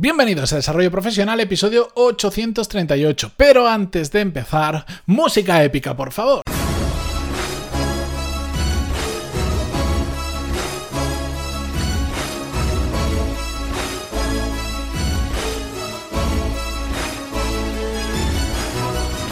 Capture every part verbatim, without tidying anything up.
Bienvenidos a Desarrollo Profesional, episodio ochocientos treinta y ocho. Pero antes de empezar, música épica, por favor.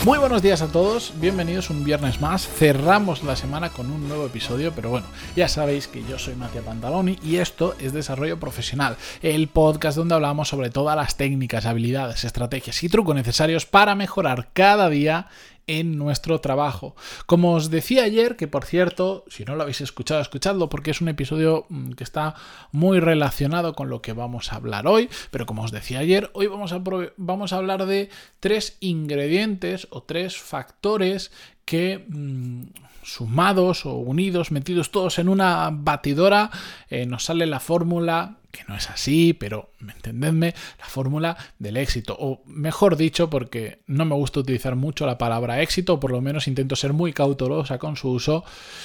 Muy buenos días a todos, bienvenidos un viernes más. Cerramos la semana con un nuevo episodio, pero bueno, ya sabéis que yo soy Matías Pantaloni y esto es Desarrollo Profesional, el podcast donde hablamos sobre todas las técnicas, habilidades, estrategias y trucos necesarios para mejorar cada día en nuestro trabajo. Como os decía ayer, que por cierto, si no lo habéis escuchado, escuchadlo porque es un episodio que está muy relacionado con lo que vamos a hablar hoy, pero como os decía ayer, hoy vamos a, vamos a hablar de tres ingredientes o tres factores que mmm, sumados o unidos, metidos todos en una batidora, eh, nos sale la fórmula, que no es así, pero entendedme, la fórmula del éxito. O mejor dicho, porque no me gusta utilizar mucho la palabra éxito, o por lo menos intento ser muy cautelosa con su uso,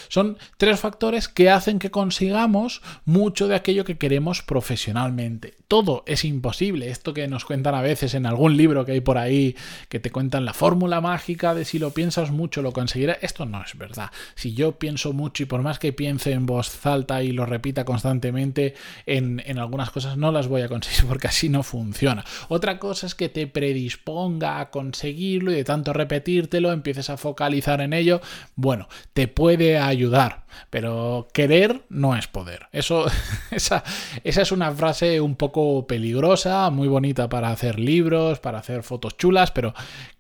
son tres factores que hacen que consigamos mucho de aquello que queremos profesionalmente. Todo es imposible. Esto que nos cuentan a veces en algún libro que hay por ahí, que te cuentan la fórmula mágica de si lo piensas mucho lo conseguirá, esto no es verdad. Si yo pienso mucho y por más que piense en voz alta y lo repita constantemente en, en algunas cosas no las voy a conseguir porque así no funciona. Otra cosa es que te predisponga a conseguirlo y de tanto repetírtelo empieces a focalizar en ello. Bueno, te puede ayudar, pero querer no es poder. Eso, esa, esa es una frase un poco peligrosa, muy bonita para hacer libros, para hacer fotos chulas, pero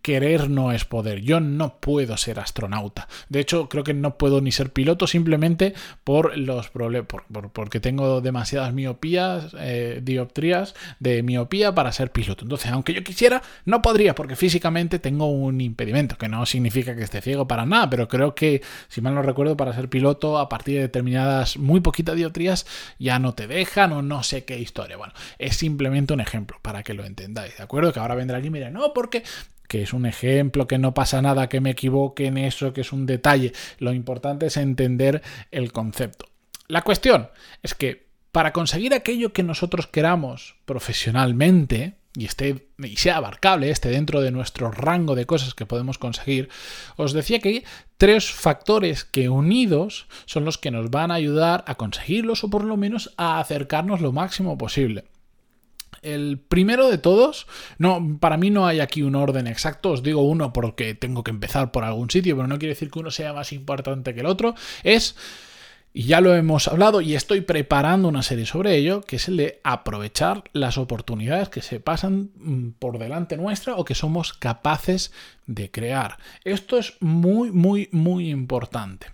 querer no es poder. Yo no puedo ser astronauta. De hecho, creo que no puedo ni ser piloto simplemente por los problemas, por, por, porque tengo demasiadas miopías, eh, dioptrías de miopía para ser piloto. Entonces, aunque yo quisiera, no podría, porque físicamente tengo un impedimento, que no significa que esté ciego para nada, pero creo que, si mal no recuerdo, para ser piloto, a partir de determinadas muy poquitas dioptrías, ya no te dejan o no sé qué historia. Bueno, es simplemente un ejemplo para que lo entendáis, ¿de acuerdo? Que ahora vendrá aquí y mira, no, porque... que es un ejemplo, que no pasa nada, que me equivoque en eso, que es un detalle. Lo importante es entender el concepto. La cuestión es que para conseguir aquello que nosotros queramos profesionalmente y, esté, y sea abarcable, esté dentro de nuestro rango de cosas que podemos conseguir, os decía que tres factores que unidos son los que nos van a ayudar a conseguirlos o por lo menos a acercarnos lo máximo posible. El primero de todos, no, para mí no hay aquí un orden exacto, os digo uno porque tengo que empezar por algún sitio, pero no quiere decir que uno sea más importante que el otro, es, y ya lo hemos hablado y estoy preparando una serie sobre ello, que es el de aprovechar las oportunidades que se pasan por delante nuestra o que somos capaces de crear. Esto es muy, muy, muy importante.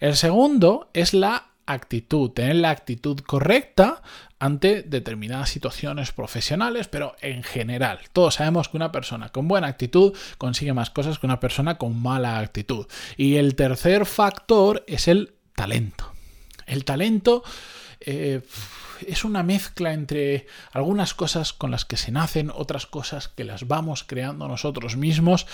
El segundo es la actitud, tener la actitud correcta ante determinadas situaciones profesionales, pero en general. Todos sabemos que una persona con buena actitud consigue más cosas que una persona con mala actitud. Y el tercer factor es el talento. El talento eh, es una mezcla entre algunas cosas con las que se nacen, otras cosas que las vamos creando nosotros mismos.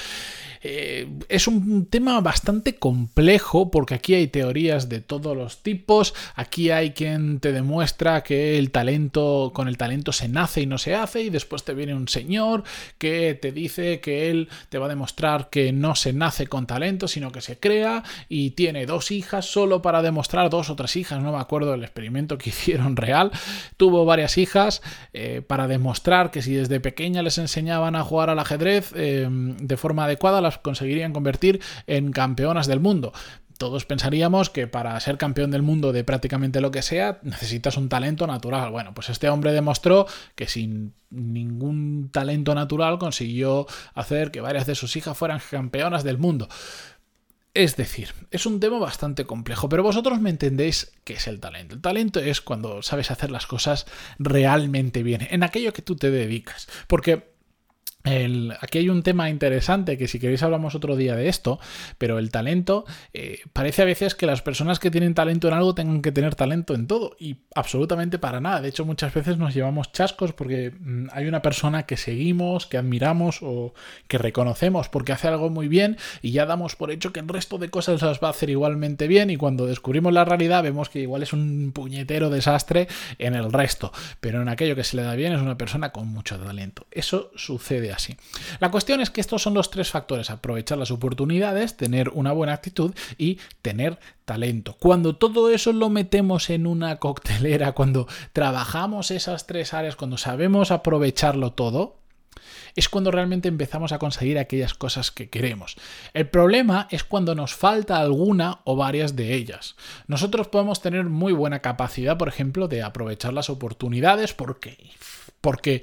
Eh, es un tema bastante complejo porque aquí hay teorías de todos los tipos, aquí hay quien te demuestra que el talento, con el talento se nace y no se hace, y después te viene un señor que te dice que él te va a demostrar que no se nace con talento, sino que se crea, y tiene dos hijas solo para demostrar, dos o tres hijas, no me acuerdo del experimento que hicieron real, tuvo varias hijas eh, para demostrar que si desde pequeña les enseñaban a jugar al ajedrez eh, de forma adecuada, las conseguirían convertir en campeonas del mundo. Todos pensaríamos que para ser campeón del mundo de prácticamente lo que sea, necesitas un talento natural. Bueno, pues este hombre demostró que sin ningún talento natural consiguió hacer que varias de sus hijas fueran campeonas del mundo. Es decir, es un tema bastante complejo, pero vosotros me entendéis qué es el talento. El talento es cuando sabes hacer las cosas realmente bien, en aquello que tú te dedicas. Porque El, aquí hay un tema interesante que si queréis hablamos otro día de esto, pero el talento, eh, parece a veces que las personas que tienen talento en algo tengan que tener talento en todo y absolutamente para nada. De hecho, muchas veces nos llevamos chascos porque mmm, hay una persona que seguimos, que admiramos o que reconocemos porque hace algo muy bien y ya damos por hecho que el resto de cosas las va a hacer igualmente bien, y cuando descubrimos la realidad vemos que igual es un puñetero desastre en el resto, pero en aquello que se le da bien es una persona con mucho talento. Eso sucede así. La cuestión es que estos son los tres factores: aprovechar las oportunidades, tener una buena actitud y tener talento. Cuando todo eso lo metemos en una coctelera, cuando trabajamos esas tres áreas, cuando sabemos aprovecharlo todo, es cuando realmente empezamos a conseguir aquellas cosas que queremos. El problema es cuando nos falta alguna o varias de ellas. Nosotros podemos tener muy buena capacidad, por ejemplo, de aprovechar las oportunidades porque... porque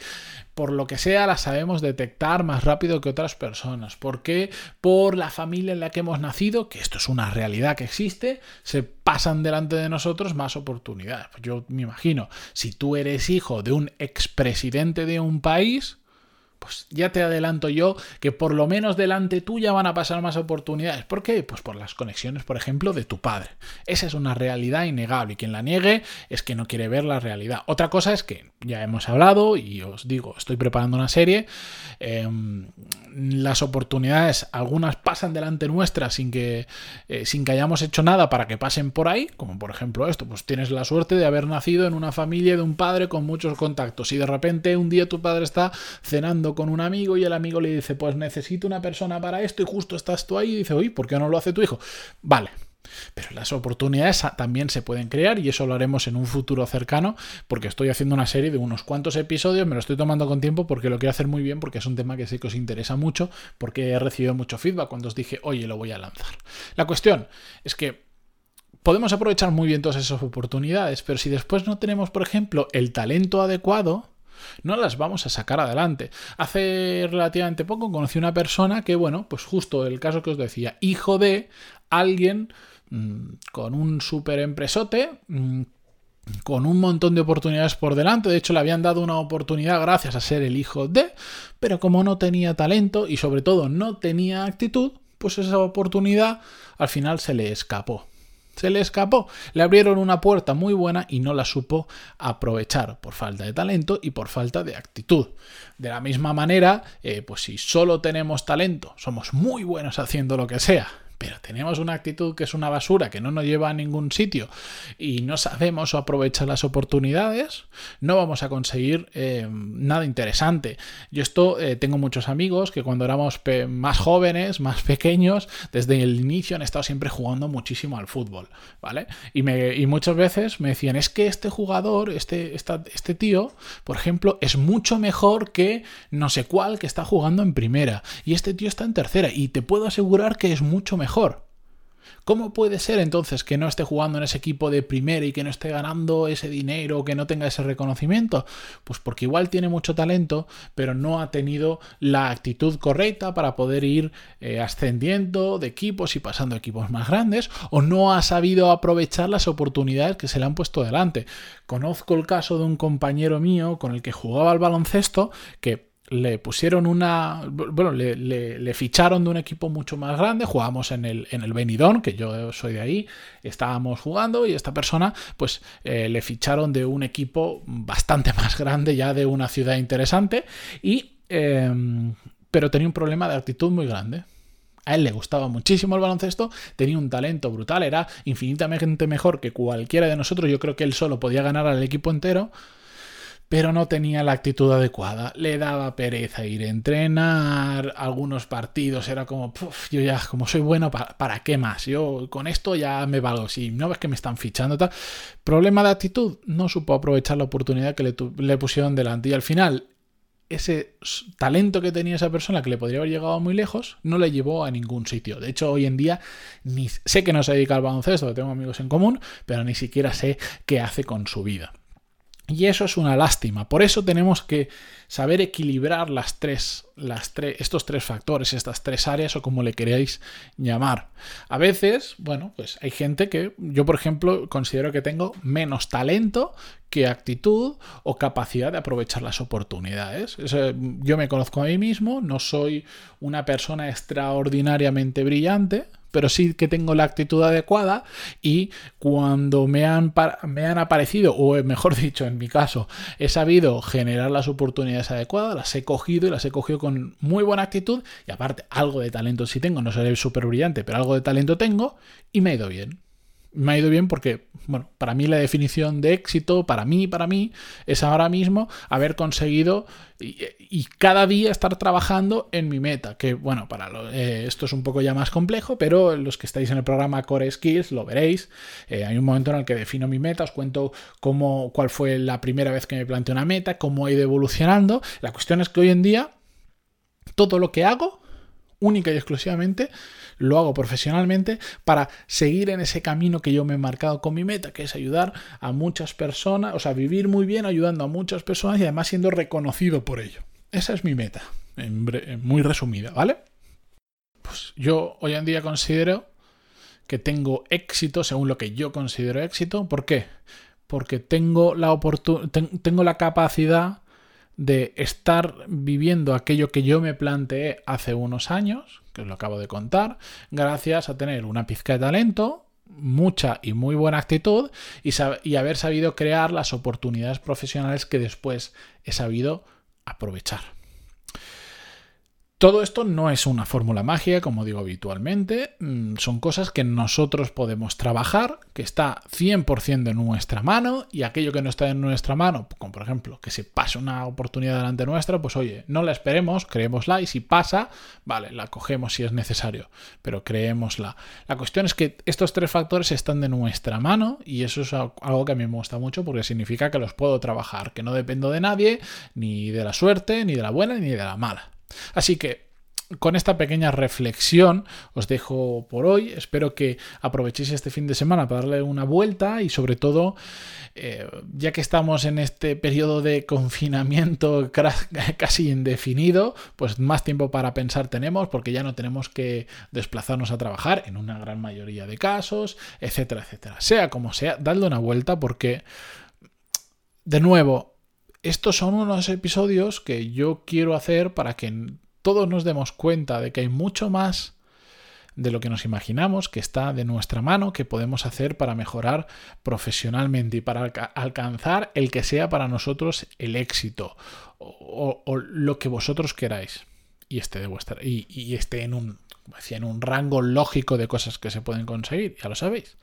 por lo que sea las sabemos detectar más rápido que otras personas, porque por la familia en la que hemos nacido, que esto es una realidad que existe, se pasan delante de nosotros más oportunidades. Yo me imagino, si tú eres hijo de un expresidente de un país, pues ya te adelanto yo que por lo menos delante tuya van a pasar más oportunidades. ¿Por qué? Pues por las conexiones, por ejemplo, de tu padre. Esa es una realidad innegable y quien la niegue es que no quiere ver la realidad. Otra cosa es que ya hemos hablado y os digo, estoy preparando una serie. Eh, las oportunidades, algunas pasan delante nuestra sin que, eh, sin que hayamos hecho nada para que pasen por ahí, como por ejemplo esto, pues tienes la suerte de haber nacido en una familia de un padre con muchos contactos y de repente un día tu padre está cenando con un amigo y el amigo le dice, pues necesito una persona para esto, y justo estás tú ahí y dice, oye, ¿por qué no lo hace tu hijo? Vale, pero las oportunidades también se pueden crear y eso lo haremos en un futuro cercano porque estoy haciendo una serie de unos cuantos episodios, me lo estoy tomando con tiempo porque lo quiero hacer muy bien, porque es un tema que sé que os interesa mucho, porque he recibido mucho feedback cuando os dije, oye, lo voy a lanzar. La cuestión es que podemos aprovechar muy bien todas esas oportunidades, pero si después no tenemos, por ejemplo, el talento adecuado, no las vamos a sacar adelante. Hace relativamente poco conocí una persona que, bueno, pues justo el caso que os decía, hijo de alguien mmm, con un súper empresote, mmm, con un montón de oportunidades por delante. De hecho, le habían dado una oportunidad gracias a ser el hijo de, pero como no tenía talento y sobre todo no tenía actitud, pues esa oportunidad al final se le escapó. Se le escapó. Le abrieron una puerta muy buena y no la supo aprovechar por falta de talento y por falta de actitud. De la misma manera, eh, pues si solo tenemos talento, somos muy buenos haciendo lo que sea, pero tenemos una actitud que es una basura, que no nos lleva a ningún sitio y no sabemos aprovechar las oportunidades, no vamos a conseguir eh, nada interesante. Yo esto eh, tengo muchos amigos que cuando éramos pe- más jóvenes, más pequeños, desde el inicio han estado siempre jugando muchísimo al fútbol, ¿vale? Y, me, y muchas veces me decían, es que este jugador, este, esta, este tío, por ejemplo, es mucho mejor que no sé cuál que está jugando en primera y este tío está en tercera y te puedo asegurar que es mucho mejor. mejor. ¿Cómo puede ser entonces que no esté jugando en ese equipo de primera y que no esté ganando ese dinero, que no tenga ese reconocimiento? Pues porque igual tiene mucho talento, pero no ha tenido la actitud correcta para poder ir eh, ascendiendo de equipos y pasando a equipos más grandes, o no ha sabido aprovechar las oportunidades que se le han puesto delante. Conozco el caso de un compañero mío con el que jugaba al baloncesto, que le pusieron una... Bueno, le, le, le ficharon de un equipo mucho más grande. Jugábamos en el, en el Benidorm, que yo soy de ahí. Estábamos jugando y esta persona, pues, eh, le ficharon de un equipo bastante más grande, ya de una ciudad interesante. Y, eh, pero tenía un problema de actitud muy grande. A él le gustaba muchísimo el baloncesto, tenía un talento brutal, era infinitamente mejor que cualquiera de nosotros. Yo creo que él solo podía ganar al equipo entero, pero no tenía la actitud adecuada, le daba pereza ir a entrenar, algunos partidos era como, puf, yo ya como soy bueno, ¿para, para qué más? Yo con esto ya me valgo, si no ves que me están fichando tal. Problema de actitud, no supo aprovechar la oportunidad que le, tu- le pusieron delante y al final ese talento que tenía esa persona, que le podría haber llegado muy lejos, no le llevó a ningún sitio. De hecho, hoy en día ni sé que no se dedica al baloncesto, tengo amigos en común, pero ni siquiera sé qué hace con su vida. Y eso es una lástima. Por eso tenemos que saber equilibrar las tres, las tres, estos tres factores, estas tres áreas o como le queráis llamar. A veces, bueno, pues hay gente que yo, por ejemplo, considero que tengo menos talento que actitud o capacidad de aprovechar las oportunidades. Eso, yo me conozco a mí mismo, no soy una persona extraordinariamente brillante, pero sí que tengo la actitud adecuada y cuando me han, me han aparecido, o mejor dicho, en mi caso, he sabido generar las oportunidades adecuadas, las he cogido y las he cogido con muy buena actitud y aparte algo de talento sí tengo, no seré súper brillante, pero algo de talento tengo y me ha ido bien. Me ha ido bien porque, bueno, para mí la definición de éxito, para mí, para mí, es ahora mismo haber conseguido y, y cada día estar trabajando en mi meta. Que, bueno, para lo, eh, esto es un poco ya más complejo, pero los que estáis en el programa Core Skills lo veréis. Eh, hay un momento en el que defino mi meta, os cuento cómo, cuál fue la primera vez que me planteé una meta, cómo he ido evolucionando. La cuestión es que hoy en día todo lo que hago, única y exclusivamente, lo hago profesionalmente para seguir en ese camino que yo me he marcado con mi meta, que es ayudar a muchas personas, o sea, vivir muy bien ayudando a muchas personas y además siendo reconocido por ello. Esa es mi meta, en bre- en muy resumida, ¿vale? Pues yo hoy en día considero que tengo éxito, según lo que yo considero éxito. ¿Por qué? Porque tengo la oportun- ten- tengo la capacidad de estar viviendo aquello que yo me planteé hace unos años, que os lo acabo de contar, gracias a tener una pizca de talento, mucha y muy buena actitud y, sab- y haber sabido crear las oportunidades profesionales que después he sabido aprovechar. Todo esto no es una fórmula mágica, como digo habitualmente, son cosas que nosotros podemos trabajar, que está cien por ciento de nuestra mano y aquello que no está en nuestra mano, como por ejemplo que se pase una oportunidad delante nuestra, pues oye, no la esperemos, creémosla y si pasa, vale, la cogemos si es necesario, pero creémosla. La cuestión es que estos tres factores están de nuestra mano y eso es algo que a mí me gusta mucho porque significa que los puedo trabajar, que no dependo de nadie, ni de la suerte, ni de la buena, ni de la mala. Así que con esta pequeña reflexión os dejo por hoy. Espero que aprovechéis este fin de semana para darle una vuelta y sobre todo, eh, ya que estamos en este periodo de confinamiento casi indefinido, pues más tiempo para pensar tenemos porque ya no tenemos que desplazarnos a trabajar en una gran mayoría de casos, etcétera, etcétera. Sea como sea, dadle una vuelta porque, de nuevo, estos son unos episodios que yo quiero hacer para que todos nos demos cuenta de que hay mucho más de lo que nos imaginamos, que está de nuestra mano, que podemos hacer para mejorar profesionalmente y para alcanzar el que sea para nosotros el éxito o, o, o lo que vosotros queráis y esté, de vuestra, y, y esté en un, como decía, en un rango lógico de cosas que se pueden conseguir, ya lo sabéis.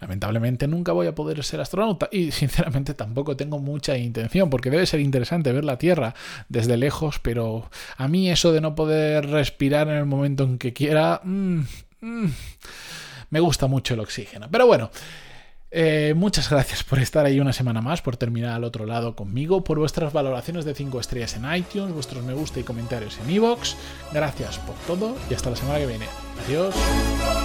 Lamentablemente nunca voy a poder ser astronauta y sinceramente tampoco tengo mucha intención porque debe ser interesante ver la Tierra desde lejos, pero a mí eso de no poder respirar en el momento en que quiera, mmm, mmm, me gusta mucho el oxígeno. Pero bueno, Eh, muchas gracias por estar ahí una semana más, por terminar al otro lado conmigo, por vuestras valoraciones de cinco estrellas en iTunes, vuestros me gusta y comentarios en iVoox. Gracias por todo y hasta la semana que viene. Adiós.